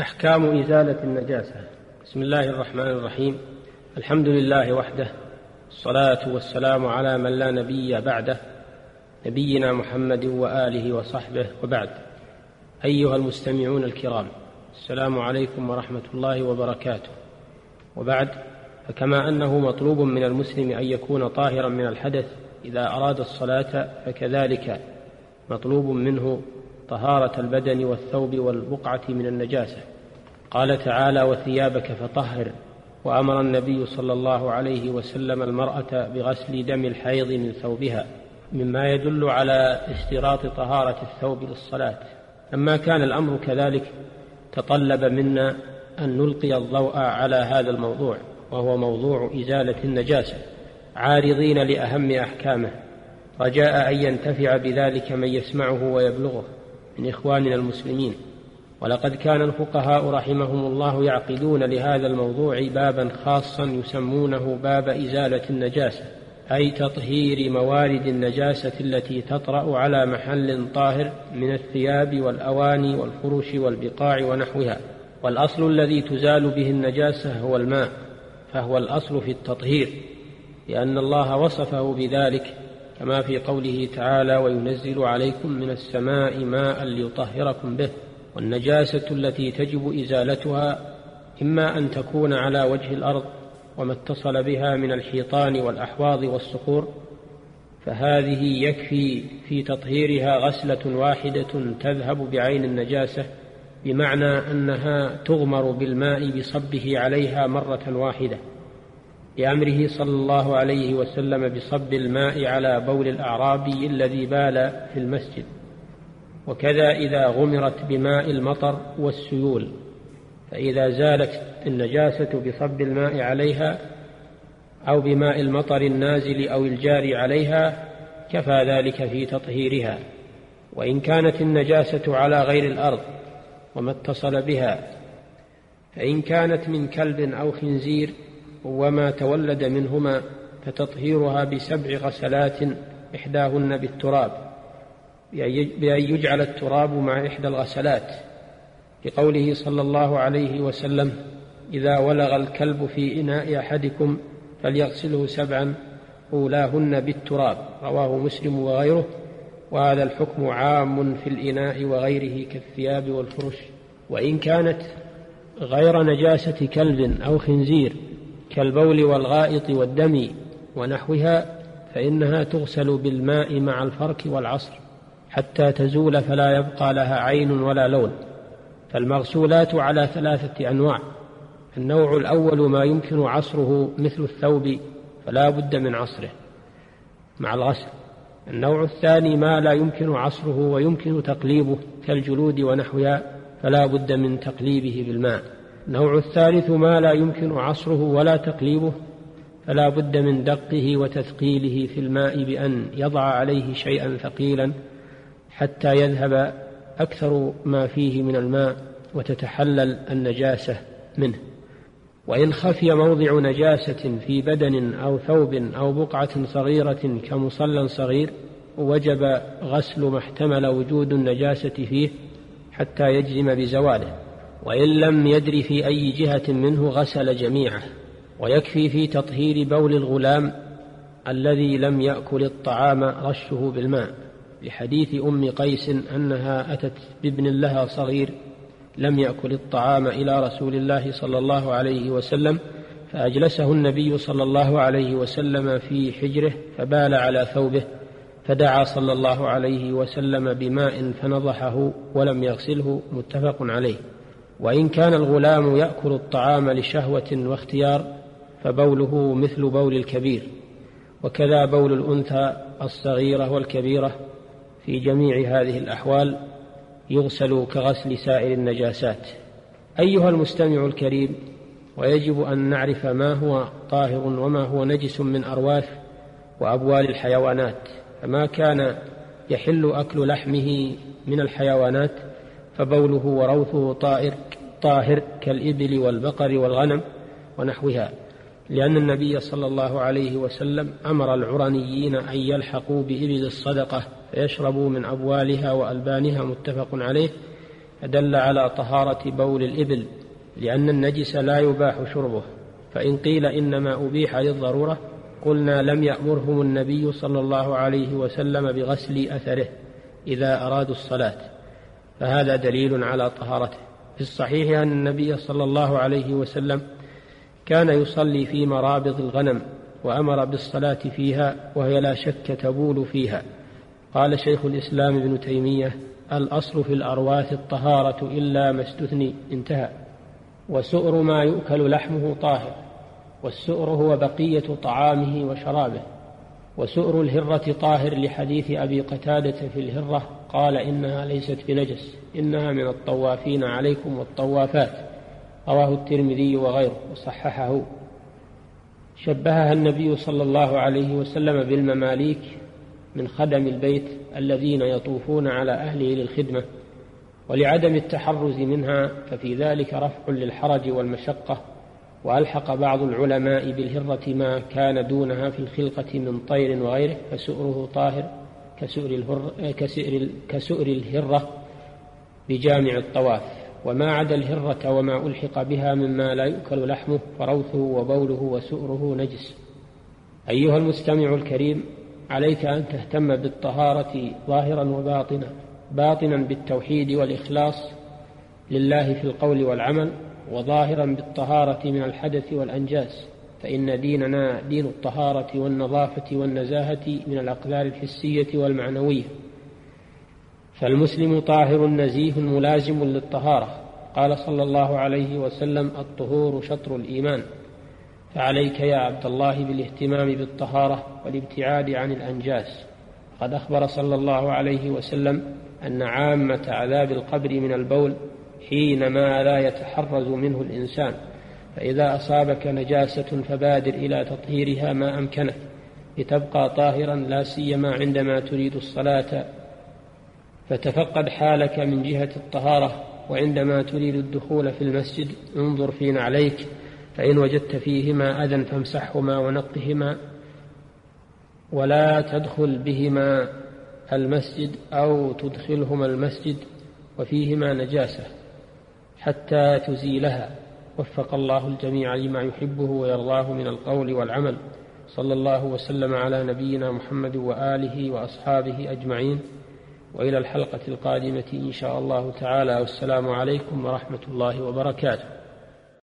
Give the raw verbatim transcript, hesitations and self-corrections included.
أحكام إزالة النجاسة. بسم الله الرحمن الرحيم. الحمد لله وحده، الصلاة والسلام على من لا نبي بعده، نبينا محمد وآله وصحبه، وبعد. أيها المستمعون الكرام، السلام عليكم ورحمة الله وبركاته. وبعد، فكما أنه مطلوب من المسلم أن يكون طاهرا من الحدث إذا أراد الصلاة، فكذلك مطلوب منه طهارة البدن والثوب والبقعة من النجاسة. قال تعالى: وثيابك فطهر. وأمر النبي صلى الله عليه وسلم المرأة بغسل دم الحيض من ثوبها، مما يدل على اشتراط طهارة الثوب للصلاة. أما كان الأمر كذلك، تطلب منا أن نلقي الضوء على هذا الموضوع، وهو موضوع إزالة النجاسة، عارضين لأهم أحكامه، رجاء أن ينتفع بذلك من يسمعه ويبلغه من إخواننا المسلمين. ولقد كان الفقهاء رحمهم الله يعقدون لهذا الموضوع بابا خاصا يسمونه باب إزالة النجاسة، أي تطهير موارد النجاسة التي تطرأ على محل طاهر من الثياب والأواني والفرش والبقاع ونحوها. والأصل الذي تزال به النجاسة هو الماء، فهو الأصل في التطهير، لأن الله وصفه بذلك كما في قوله تعالى: وينزل عليكم من السماء ماء ليطهركم به. والنجاسة التي تجب إزالتها إما أن تكون على وجه الأرض وما اتصل بها من الحيطان والأحواض والصخور، فهذه يكفي في تطهيرها غسلة واحدة تذهب بعين النجاسة، بمعنى أنها تغمر بالماء بصبه عليها مرة واحدة، لأمره صلى الله عليه وسلم بصب الماء على بول الأعرابي الذي بال في المسجد. وكذا إذا غمرت بماء المطر والسيول، فإذا زالت النجاسة بصب الماء عليها أو بماء المطر النازل أو الجاري عليها كفى ذلك في تطهيرها. وإن كانت النجاسة على غير الأرض وما اتصل بها، فإن كانت من كلب أو خنزير وما تولد منهما، فتطهيرها بسبع غسلات، إحداهن بالتراب، بأن يجعل التراب مع إحدى الغسلات، لقوله صلى الله عليه وسلم: إذا ولغ الكلب في إناء أحدكم فليغسله سبعا أولاهن بالتراب، رواه مسلم وغيره. وهذا الحكم عام في الإناء وغيره كالثياب والفرش. وإن كانت غير نجاسة كلب أو خنزير كالبول والغائط والدم ونحوها، فإنها تغسل بالماء مع الفرك والعصر حتى تزول، فلا يبقى لها عين ولا لون. فالمغسولات على ثلاثة أنواع: النوع الأول ما يمكن عصره مثل الثوب، فلا بد من عصره مع الغسل. النوع الثاني ما لا يمكن عصره ويمكن تقليبه كالجلود ونحوها، فلا بد من تقليبه بالماء. النوع الثالث ما لا يمكن عصره ولا تقليبه، فلا بد من دقه وتثقيله في الماء بأن يضع عليه شيئا ثقيلا حتى يذهب أكثر ما فيه من الماء وتتحلل النجاسة منه. وإن خفي موضع نجاسة في بدن أو ثوب أو بقعة صغيرة كمصلى صغير، وجب غسل ما احتمل وجود النجاسة فيه حتى يجزم بزواله. وإن لم يدر في أي جهة منه غسل جميعه. ويكفي في تطهير بول الغلام الذي لم يأكل الطعام رشه بالماء، لحديث أم قيس أنها أتت بابن لها صغير لم يأكل الطعام إلى رسول الله صلى الله عليه وسلم، فأجلسه النبي صلى الله عليه وسلم في حجره فبال على ثوبه، فدعا صلى الله عليه وسلم بماء فنضحه ولم يغسله، متفق عليه. وإن كان الغلام يأكل الطعام لشهوة واختيار، فبوله مثل بول الكبير، وكذا بول الأنثى الصغيرة والكبيرة، في جميع هذه الأحوال يغسل كغسل سائر النجاسات. أيها المستمع الكريم، ويجب أن نعرف ما هو طاهر وما هو نجس من أرواث وأبوال الحيوانات. فما كان يحل أكل لحمه من الحيوانات فبوله وروثه طاهر, طاهر كالإبل والبقر والغنم ونحوها، لأن النبي صلى الله عليه وسلم أمر العرنيين أن يلحقوا بإبل الصدقة فيشربوا من أبوالها وألبانها، متفق عليه. دل على طهارة بول الإبل لأن النجس لا يباح شربه. فإن قيل إنما أبيح للضرورة قلنا لم يأمرهم النبي صلى الله عليه وسلم بغسل أثره إذا أرادوا الصلاة، فهذا دليل على طهارته. في الصحيح أن النبي صلى الله عليه وسلم كان يصلي في مرابض الغنم وأمر بالصلاة فيها وهي لا شك تبول فيها. قال شيخ الإسلام ابن تيمية: الأصل في الأرواث الطهارة إلا ما استثني. انتهى. وسؤر ما يؤكل لحمه طاهر، والسؤر هو بقية طعامه وشرابه. وسؤر الهرة طاهر لحديث أبي قتادة في الهرة قال: إنها ليست بنجس، إنها من الطوافين عليكم والطوافات. رواه الترمذي وغيره وصححه. شبهها النبي صلى الله عليه وسلم بالمماليك من خدم البيت الذين يطوفون على أهله للخدمة، ولعدم التحرز منها، ففي ذلك رفع للحرج والمشقة. وألحق بعض العلماء بالهرة ما كان دونها في الخلقة من طير وغيره، فسؤره طاهر كسؤر الهرة بجامع الطواف. وما عدا الهرة وما ألحق بها مما لا يؤكل لحمه فروثه وبوله وسؤره نجس. أيها المستمع الكريم، عليك أن تهتم بالطهارة ظاهرا وباطنا، باطنا بالتوحيد والإخلاص لله في القول والعمل، وظاهرا بالطهارة من الحدث والأنجاس، فإن ديننا دين الطهارة والنظافة والنزاهة من الأقدار الحسية والمعنوية. فالمسلم طاهر نزيه ملازم للطهارة. قال صلى الله عليه وسلم: الطهور شطر الإيمان. فعليك يا عبد الله بالاهتمام بالطهارة والابتعاد عن الأنجاس. قد أخبر صلى الله عليه وسلم أن عامة عذاب القبر من البول حينما لا يتحرز منه الإنسان. فإذا أصابك نجاسة فبادر إلى تطهيرها ما أمكنك لتبقى طاهرا، لا سيما عندما تريد الصلاة فتفقد حالك من جهة الطهارة، وعندما تريد الدخول في المسجد انظر في نعليك، فإن وجدت فيهما أذى فامسحهما ونقهما، ولا تدخل بهما المسجد أو تدخلهما المسجد وفيهما نجاسة حتى تزيلها. وفق الله الجميع لما يحبه ويرضاه من القول والعمل. صلى الله وسلم على نبينا محمد وآله وأصحابه أجمعين. وإلى الحلقة القادمة إن شاء الله تعالى، والسلام عليكم ورحمة الله وبركاته.